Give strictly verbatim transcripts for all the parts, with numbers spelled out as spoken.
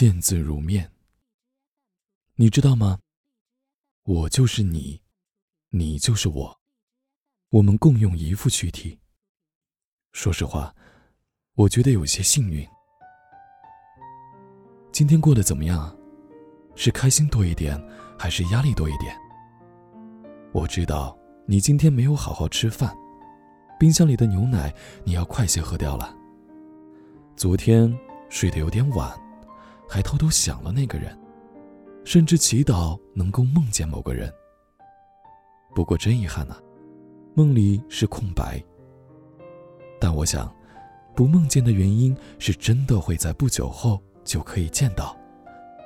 见字如面。你知道吗？我就是你，你就是我，我们共用一副躯体。说实话，我觉得有些幸运。今天过得怎么样啊？是开心多一点，还是压力多一点？我知道你今天没有好好吃饭，冰箱里的牛奶你要快些喝掉了。昨天睡得有点晚，还偷偷想了那个人，甚至祈祷能够梦见某个人。不过真遗憾啊，梦里是空白。但我想，不梦见的原因是真的会在不久后就可以见到，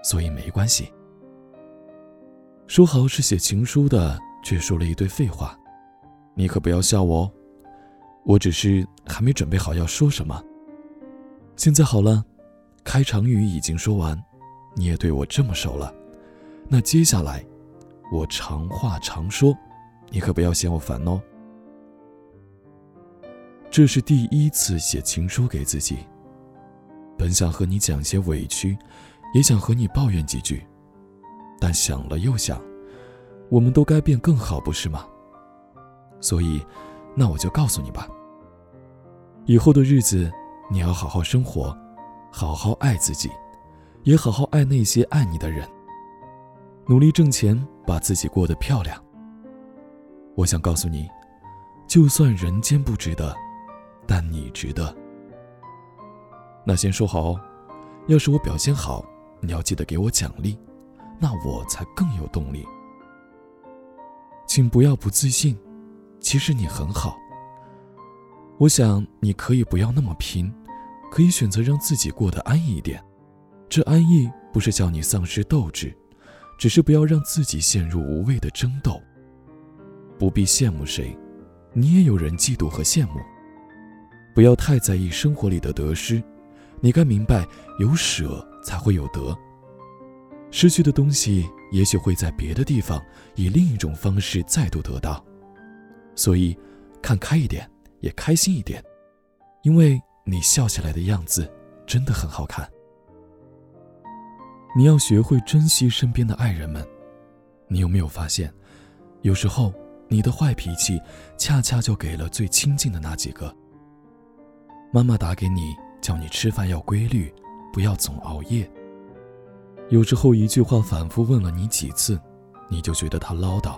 所以没关系。说好是写情书的，却说了一堆废话，你可不要笑我哦。我只是还没准备好要说什么。现在好了，开场语已经说完，你也对我这么熟了，那接下来我长话长说，你可不要嫌我烦哦。这是第一次写情书给自己，本想和你讲些委屈，也想和你抱怨几句，但想了又想，我们都该变更好，不是吗？所以那我就告诉你吧，以后的日子你要好好生活，好好爱自己，也好好爱那些爱你的人，努力挣钱，把自己过得漂亮。我想告诉你，就算人间不值得，但你值得。那先说好哦，要是我表现好，你要记得给我奖励，那我才更有动力。请不要不自信，其实你很好。我想你可以不要那么拼，可以选择让自己过得安逸一点。这安逸不是叫你丧失斗志，只是不要让自己陷入无谓的争斗。不必羡慕谁，你也有人嫉妒和羡慕。不要太在意生活里的得失，你该明白有舍才会有得。失去的东西也许会在别的地方以另一种方式再度得到。所以看开一点，也开心一点，因为你笑起来的样子真的很好看。你要学会珍惜身边的爱人们。你有没有发现，有时候你的坏脾气恰恰就给了最亲近的那几个。妈妈打给你，叫你吃饭要规律，不要总熬夜。有时候一句话反复问了你几次，你就觉得她唠叨，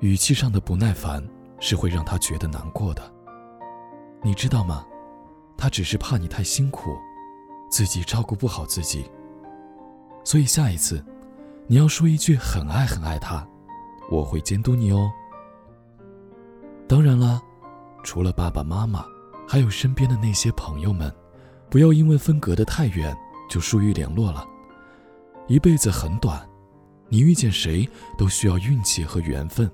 语气上的不耐烦是会让她觉得难过的。你知道吗？他只是怕你太辛苦，自己照顾不好自己。所以下一次，你要说一句很爱很爱他，我会监督你哦。当然啦，除了爸爸妈妈，还有身边的那些朋友们，不要因为分隔得太远就疏于联络了。一辈子很短，你遇见谁都需要运气和缘分，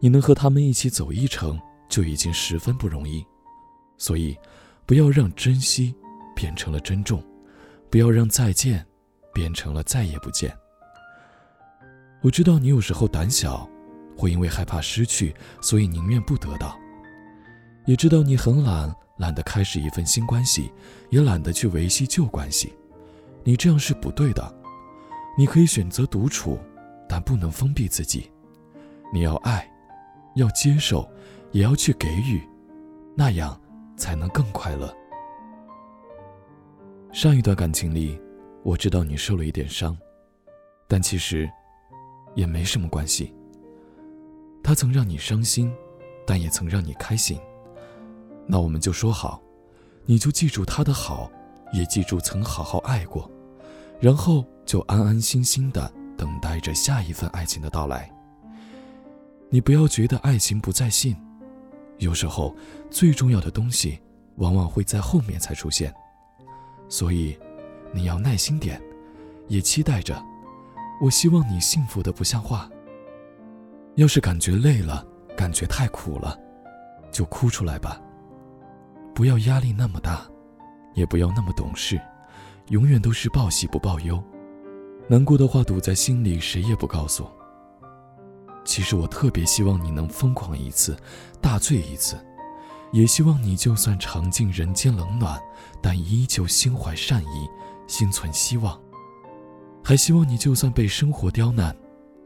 你能和他们一起走一程就已经十分不容易。所以不要让珍惜变成了珍重，不要让再见变成了再也不见。我知道你有时候胆小，会因为害怕失去，所以宁愿不得到。也知道你很懒，懒得开始一份新关系，也懒得去维系旧关系。你这样是不对的，你可以选择独处，但不能封闭自己。你要爱，要接受，也要去给予，那样才能更快乐。上一段感情里，我知道你受了一点伤，但其实也没什么关系。它曾让你伤心，但也曾让你开心。那我们就说好，你就记住它的好，也记住曾好好爱过，然后就安安心心地等待着下一份爱情的到来。你不要觉得爱情不再信，有时候最重要的东西往往会在后面才出现，所以你要耐心点，也期待着。我希望你幸福的不像话。要是感觉累了，感觉太苦了，就哭出来吧。不要压力那么大，也不要那么懂事，永远都是报喜不报忧。难过的话堵在心里，谁也不告诉。其实我特别希望你能疯狂一次，大醉一次，也希望你就算尝尽人间冷暖，但依旧心怀善意，心存希望。还希望你就算被生活刁难，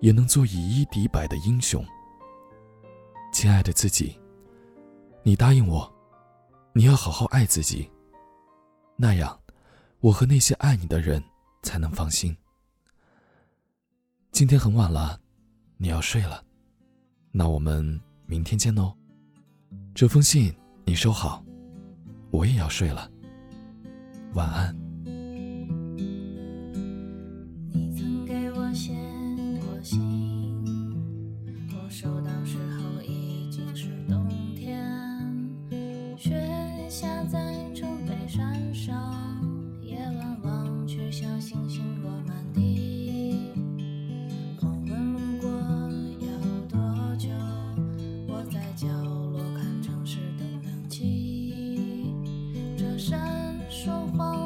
也能做以一敌百的英雄。亲爱的自己，你答应我，你要好好爱自己，那样我和那些爱你的人才能放心。今天很晚了，你要睡了，那我们明天见哦。这封信你收好，我也要睡了，晚安。你曾给我写过信，我收到时候已经是冬天，雪下在城北山上，夜晚望去像星星落满地。黄昏路过要多久，我在角落看城市的冷气，这山说谎。